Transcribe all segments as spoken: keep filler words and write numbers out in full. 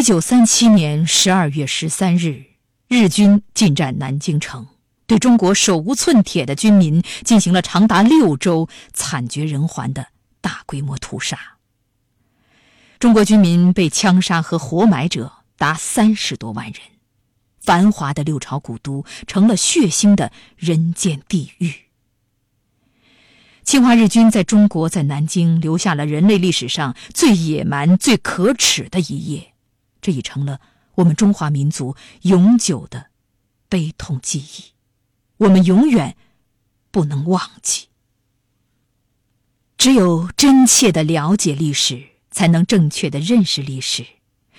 一九三七年十二月十三日，日军进占南京城，对中国手无寸铁的军民进行了长达六周惨绝人寰的大规模屠杀。中国军民被枪杀和活埋者达三十多万人，繁华的六朝古都成了血腥的人间地狱。侵华日军在中国，在南京留下了人类历史上最野蛮、最可耻的一页，这已成了我们中华民族永久的悲痛记忆，我们永远不能忘记。只有真切地了解历史，才能正确地认识历史；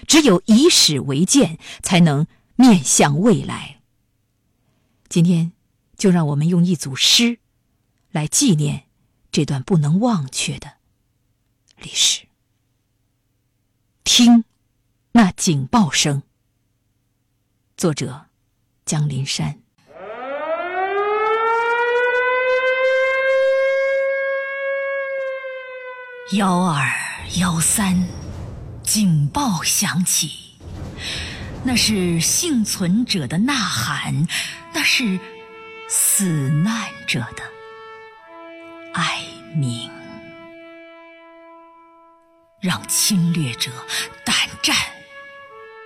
只有以史为鉴，才能面向未来。今天，就让我们用一组诗来纪念这段不能忘却的历史。听那警报声，作者江林山。幺二幺三，警报响起，那是幸存者的呐喊，那是死难者的哀鸣，让侵略者胆战，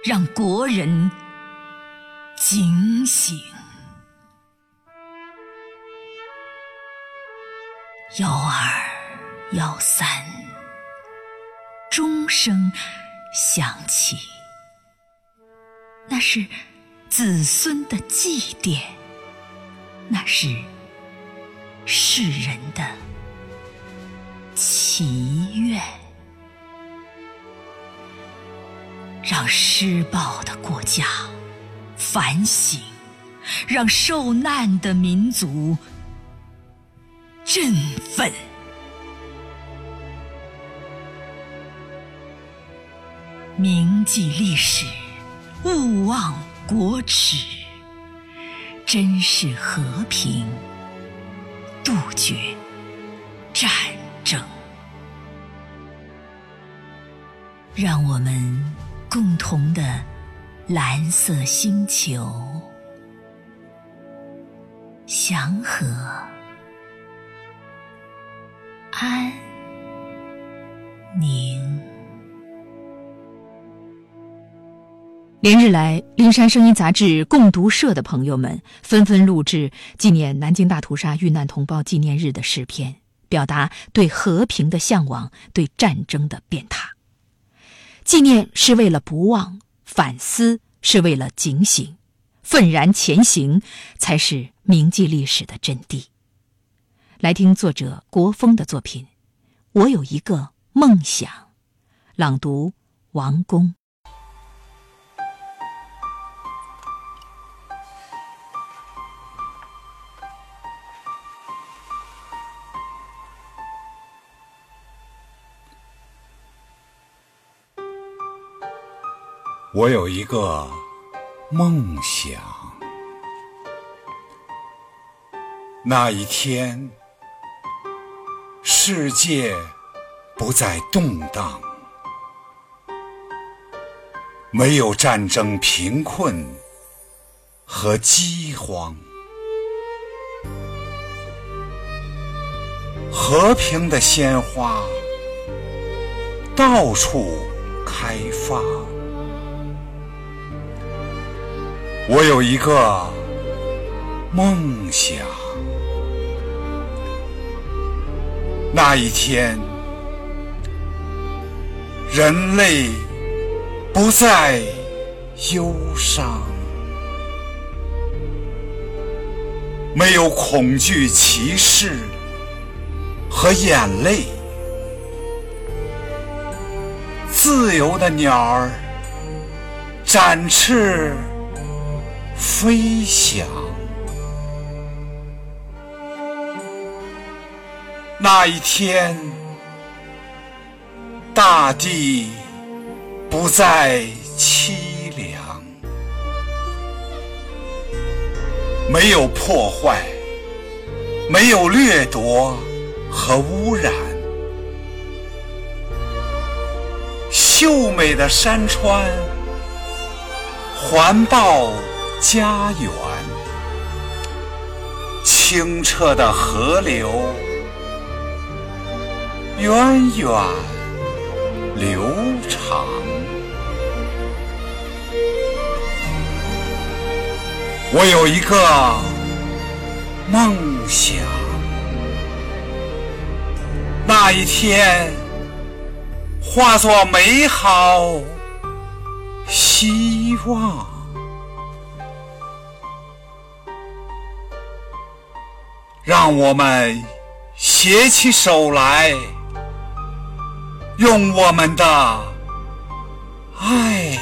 让国人警醒。幺二幺三，钟声响起，那是子孙的祭奠，那是世人的祈愿，让施暴的国家反省，让受难的民族振奋。铭记历史，勿忘国耻，珍视和平，杜绝战争，让我们共同的蓝色星球祥和安宁。连日来，林山声音杂志共读社的朋友们纷纷录制纪念南京大屠杀遇难同胞纪念日的诗篇，表达对和平的向往，对战争的鞭挞。纪念是为了不忘，反思是为了警醒，愤然前行才是铭记历史的真谛。来听作者国风的作品《我有一个梦想》，朗读王公。我有一个梦想，那一天，世界不再动荡，没有战争、贫困和饥荒，和平的鲜花到处开放。我有一个梦想，那一天，人类不再忧伤，没有恐惧、歧视和眼泪，自由的鸟儿展翅飞翔。那一天，大地不再凄凉，没有破坏，没有掠夺和污染，秀美的山川环抱家园，清澈的河流源远流长。我有一个梦想，那一天化作美好希望。让我们携起手来，用我们的爱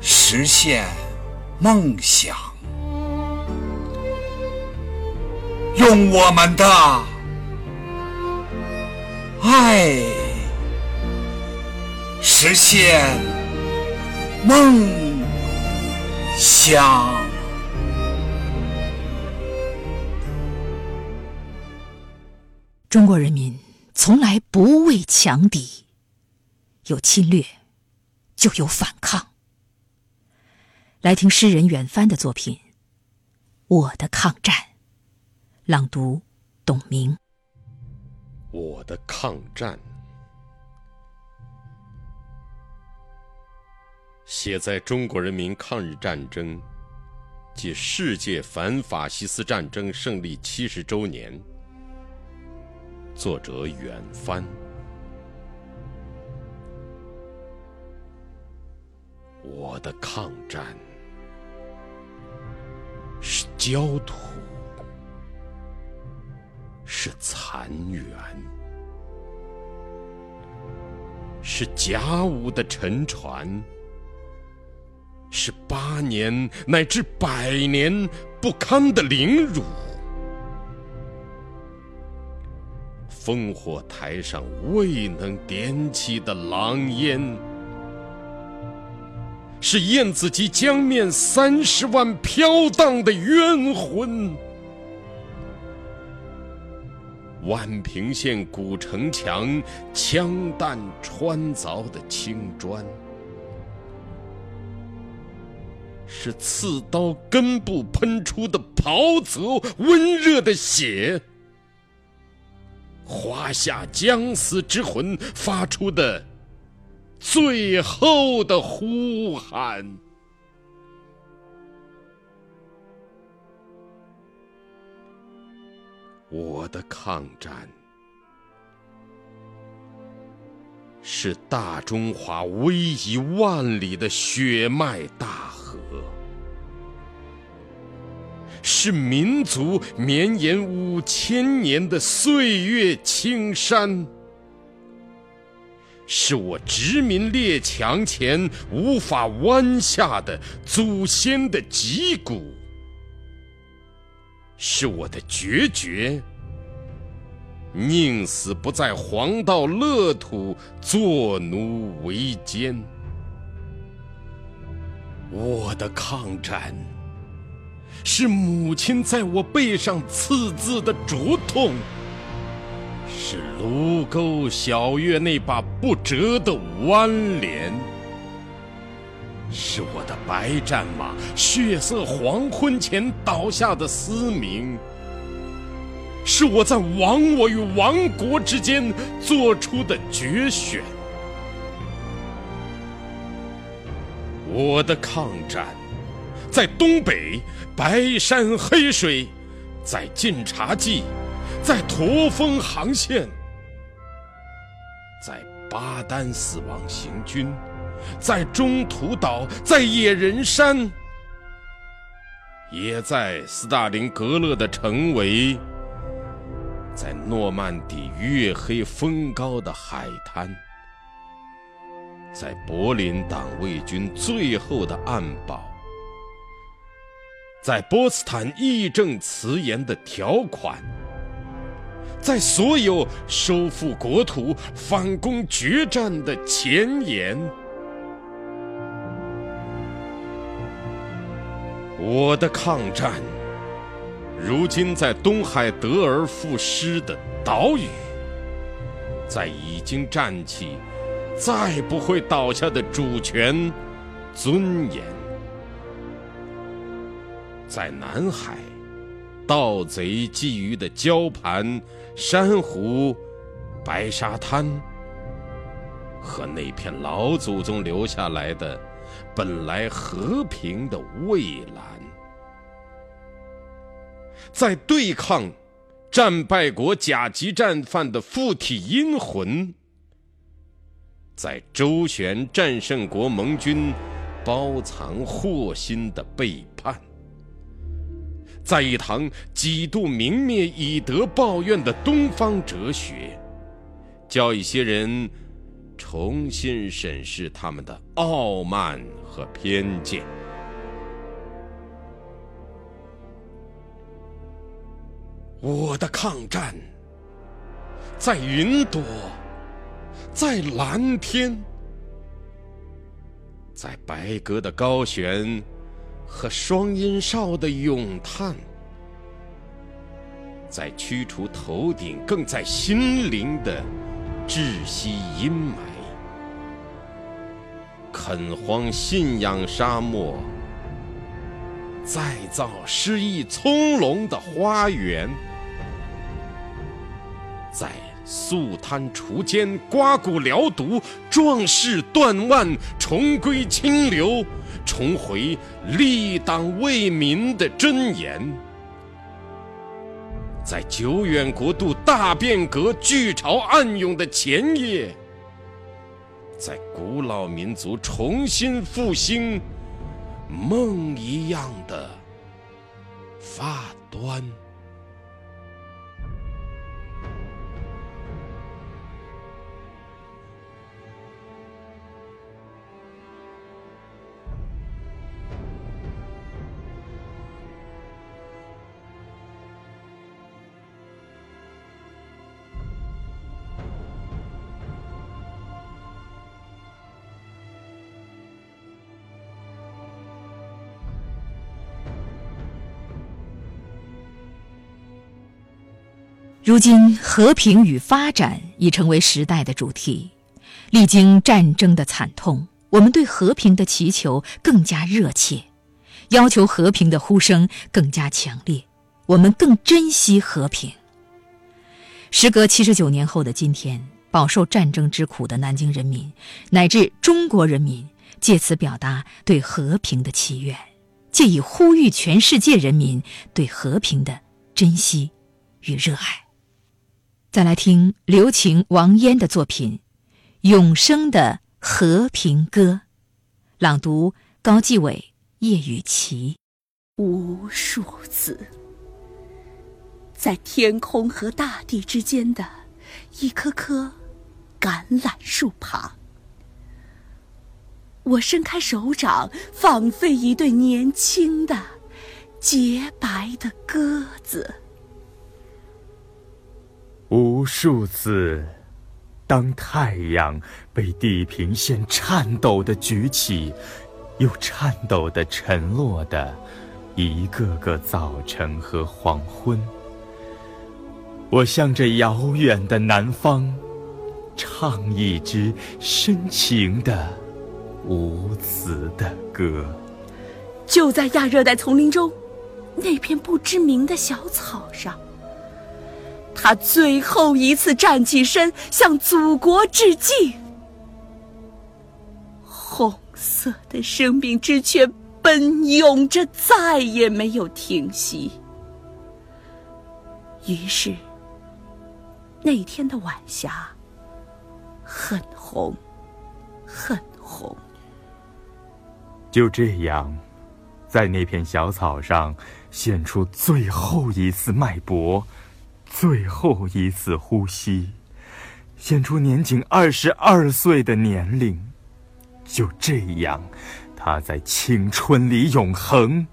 实现梦想，用我们的爱实现梦想。中国人民从来不畏强敌，有侵略就有反抗。来听诗人远帆的作品《我的抗战》，朗读董明。我的抗战，写在中国人民抗日战争及世界反法西斯战争胜利七十周年。作者远帆。我的抗战是焦土，是残垣，是甲午的沉船，是八年乃至百年不堪的凌辱。烽火台上未能点起的狼烟，是燕子矶江面三十万飘荡的冤魂。宛平县古城墙枪弹穿凿的青砖，是刺刀根部喷出的袍泽温热的血，华夏将死之魂发出的最后的呼喊。我的抗战是大中华逶迤万里的血脉大河，是民族绵延五千年的岁月青山，是我殖民列强前无法弯下的祖先的脊骨，是我的决绝宁死不在黄道乐土做奴为奸。我的抗战是母亲在我背上刺字的灼痛，是卢沟晓月那把不折的弯镰，是我的白战马血色黄昏前倒下的嘶鸣，是我在亡我与亡国之间做出的决选。我的抗战在东北白山黑水，在晋察冀，在驼峰航线，在巴丹死亡行军，在中途岛，在野人山，也在斯大林格勒的城围，在诺曼底月黑风高的海滩，在柏林党卫军最后的暗堡，在波茨坦议政辞严的条款，在所有收复国土反攻决战的前言。我的抗战如今在东海得而复失的岛屿，在已经站起再不会倒下的主权尊严。在南海，盗贼觊觎的礁盘、珊瑚、白沙滩，和那片老祖宗留下来的本来和平的蔚蓝，在对抗战败国甲级战犯的附体阴魂，在周旋战胜国盟军包藏祸心的背叛，在一堂几度明灭以德报怨的东方哲学，教一些人重新审视他们的傲慢和偏见。我的抗战，在云朵，在蓝天，在白鸽的高悬和双音哨的咏叹，在驱除头顶，更在心灵的窒息阴霾。垦荒信仰沙漠，再造诗意葱茏的花园，在素摊锄奸、刮骨疗毒、壮士断腕、重归清流、重回立党为民的箴言，在久远国度大变革、巨潮暗涌的前夜，在古老民族重新复兴梦一样的发端。如今，和平与发展已成为时代的主题。历经战争的惨痛，我们对和平的祈求更加热切，要求和平的呼声更加强烈，我们更珍惜和平。时隔七十九年后的今天，饱受战争之苦的南京人民，乃至中国人民，借此表达对和平的祈愿，借以呼吁全世界人民对和平的珍惜与热爱。再来听刘擎、王嫣的作品《永生的和平歌》，朗读高继伟、叶雨琪。无数次，在天空和大地之间的一棵棵橄榄树旁，我伸开手掌，放飞一对年轻的洁白的鸽子。无数次，当太阳被地平线颤抖地举起，又颤抖地沉落的一个个早晨和黄昏，我向着遥远的南方唱一支深情的无词的歌。就在亚热带丛林中那片不知名的小草上，他最后一次站起身，向祖国致敬。红色的生命之泉奔涌着，再也没有停息。于是那天的晚霞很红很红。就这样，在那片小草上献出最后一次脉搏，最后一次呼吸，献出年仅二十二岁的年龄。就这样，他在青春里永恒，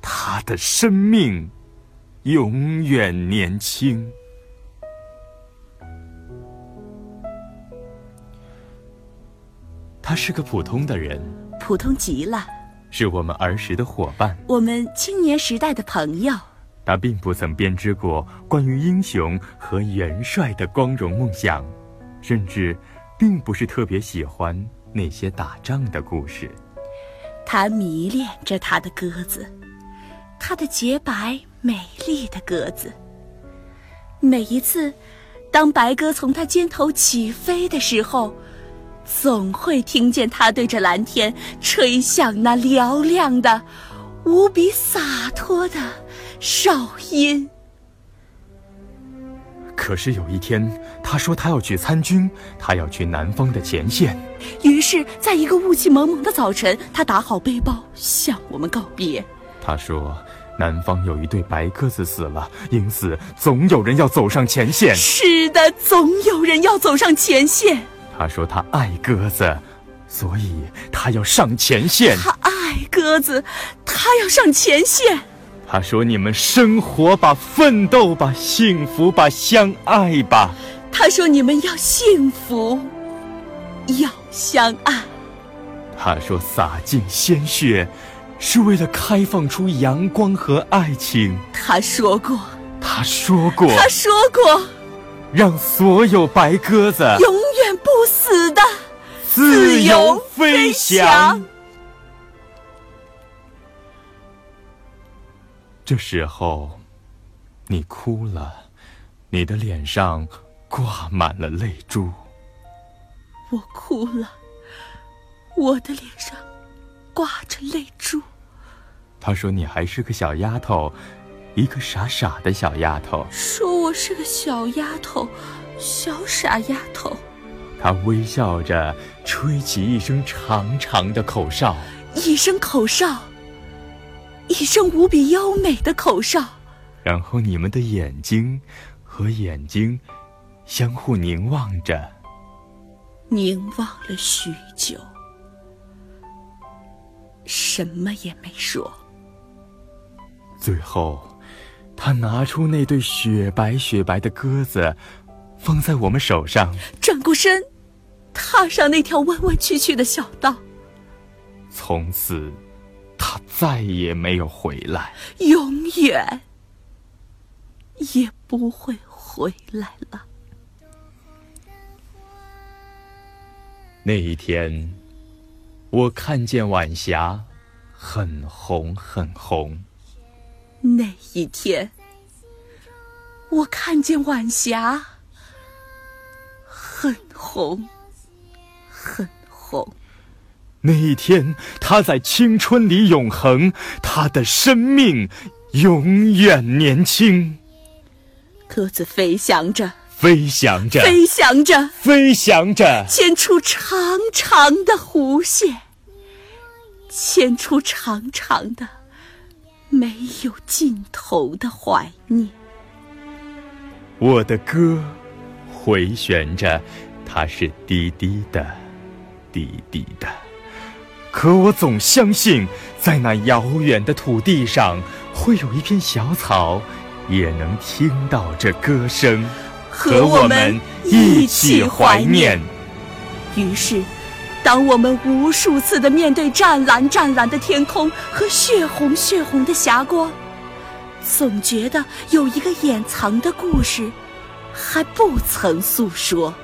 他的生命永远年轻。他是个普通的人，普通极了，是我们儿时的伙伴，我们青年时代的朋友。他并不曾编织过关于英雄和元帅的光荣梦想，甚至并不是特别喜欢那些打仗的故事。他迷恋着他的鸽子，他的洁白美丽的鸽子。每一次当白鸽从他肩头起飞的时候，总会听见他对着蓝天吹响那嘹亮的、无比洒脱的哨音。可是有一天，他说他要去参军，他要去南方的前线。于是在一个雾气蒙蒙的早晨，他打好背包向我们告别。他说南方有一对白鸽子死了，因此总有人要走上前线。是的，总有人要走上前线。他说他爱鸽子，所以他要上前线。他爱鸽子，他要上前线。他说你们生活吧，奋斗吧，幸福吧，相爱吧。他说你们要幸福，要相爱。他说洒尽鲜血是为了开放出阳光和爱情。他说过他说过他说过让所有白鸽子永远不死的自由飞翔。这时候你哭了，你的脸上挂满了泪珠。我哭了，我的脸上挂着泪珠。他说你还是个小丫头，一个傻傻的小丫头。说我是个小丫头，小傻丫头。他微笑着吹起一声长长的口哨，一声口哨，一声无比优美的口哨。然后你们的眼睛和眼睛相互凝望着，凝望了许久，什么也没说。最后他拿出那对雪白雪白的鸽子放在我们手上，转过身踏上那条弯弯曲曲的小道。从此他再也没有回来，永远也不会回来了。那一天，我看见晚霞很红很红。那一天，我看见晚霞很红很红。那一天，他在青春里永恒，他的生命永远年轻。鸽子飞翔着，飞翔着，飞翔着，飞翔着，牵出长长的弧线，牵出长长的、没有尽头的怀念。我的歌回旋着，它是低低的，低低的。可我总相信，在那遥远的土地上，会有一片小草，也能听到这歌声，和我们一起怀念。于是，当我们无数次的面对湛蓝湛蓝的天空和血红血红的霞光，总觉得有一个掩藏的故事，还不曾诉说。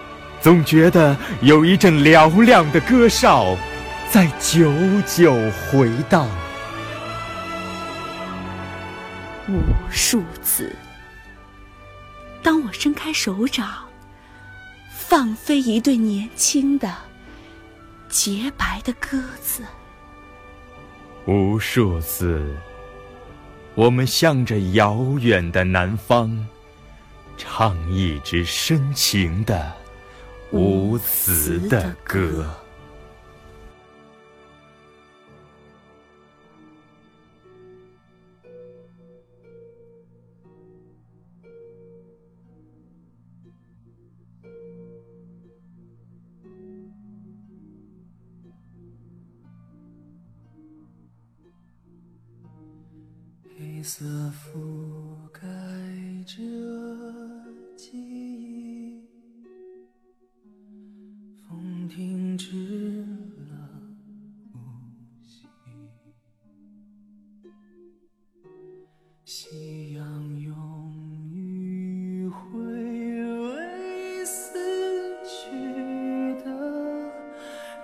总觉得有一阵嘹亮的歌哨在久久回荡。无数次，当我伸开手掌放飞一对年轻的洁白的鸽子，无数次我们向着遥远的南方唱一支深情的无词的歌。黑色覆盖着记忆，风停止了呼吸，夕阳永于回味思绪的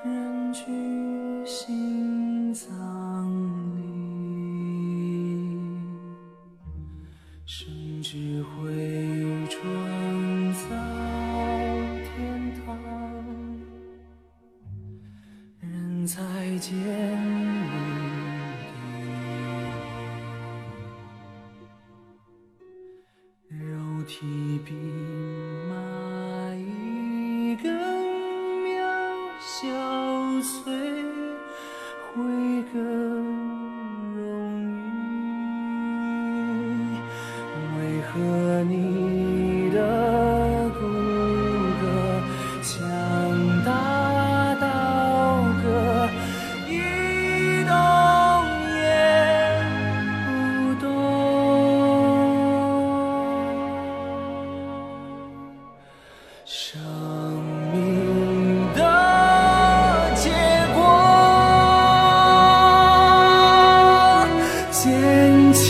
人居心脏。只会创造天堂，人在坚韧地肉体比蚂蚁更渺小，虽会更和你的骨骼强大到可以动也不动，生命的结果坚强。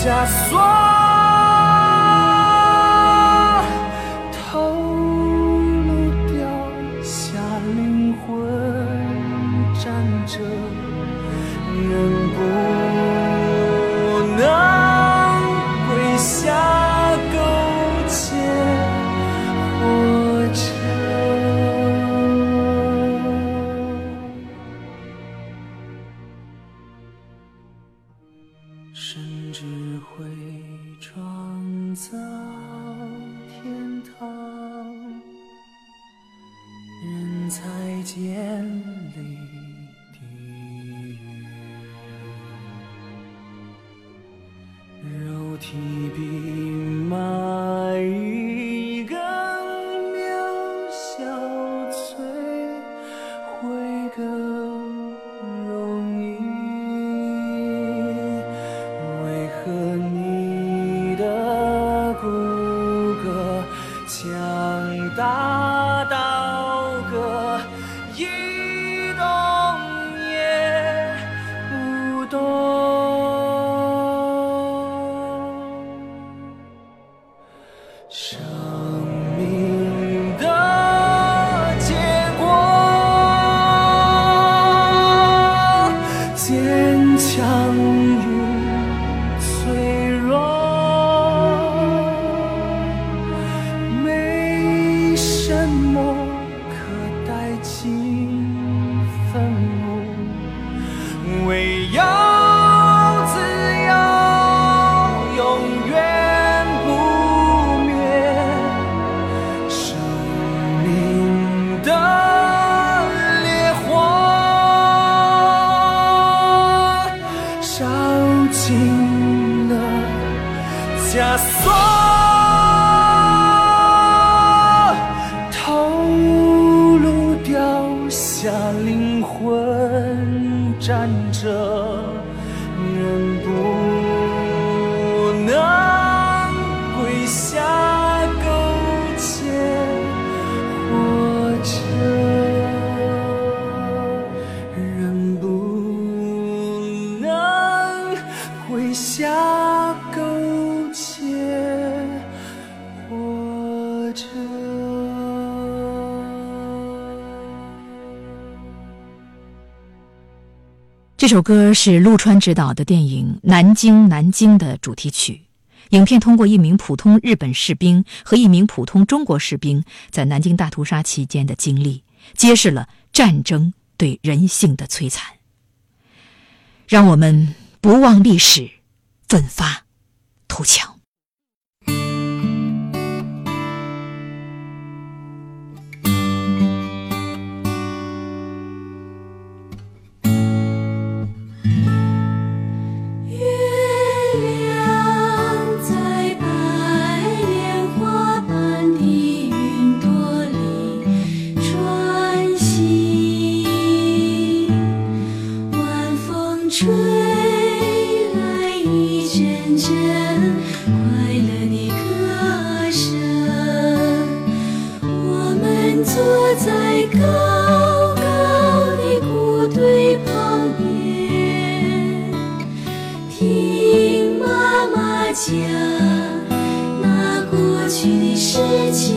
枷锁透露掉下灵魂站着，人不能跪下苟且活着，只会创造天堂，人才建立地狱，肉体比蚂蚁更渺小，摧毁更容易，强大到可以动也不动，生命的结果坚强。唯有自由永远不灭，生命的烈火烧尽了枷锁，透露掉下灵魂站着，人不能跪下苟且活着，人不能跪下苟且活着。这首歌是陆川执导的电影《南京南京》的主题曲。影片通过一名普通日本士兵和一名普通中国士兵在南京大屠杀期间的经历，揭示了战争对人性的摧残。让我们不忘历史，奋发图强。吹来在高高的谷堆旁边，听妈妈讲那过去的事情。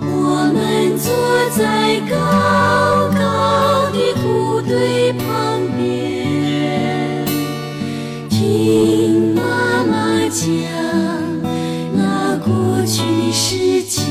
我们坐在高高的谷堆旁边，听妈妈讲那过去的事情。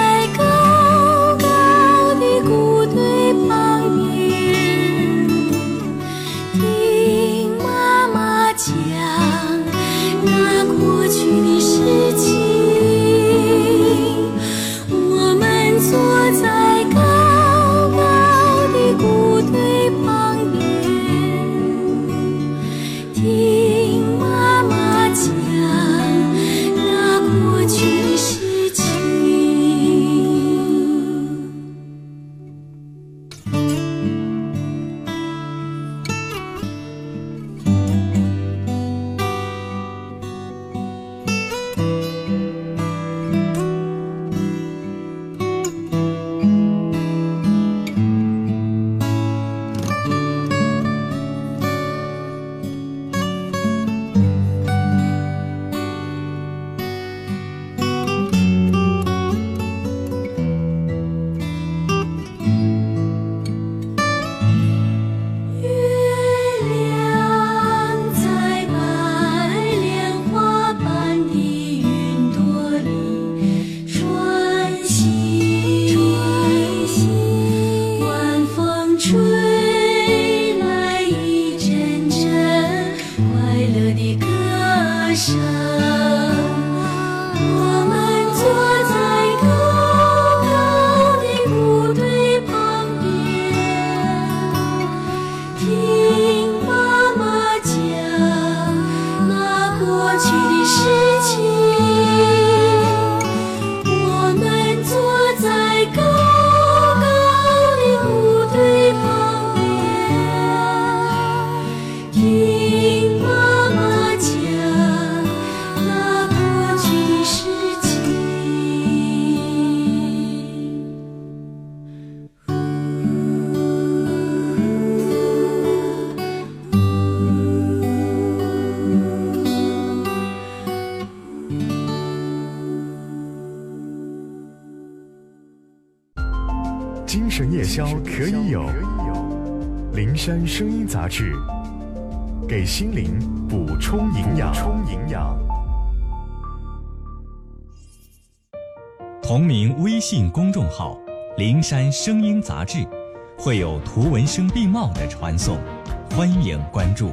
山声音杂志，给心灵补充营养。同名微信公众号“灵山声音杂志”，会有图文声并茂的传送，欢迎关注。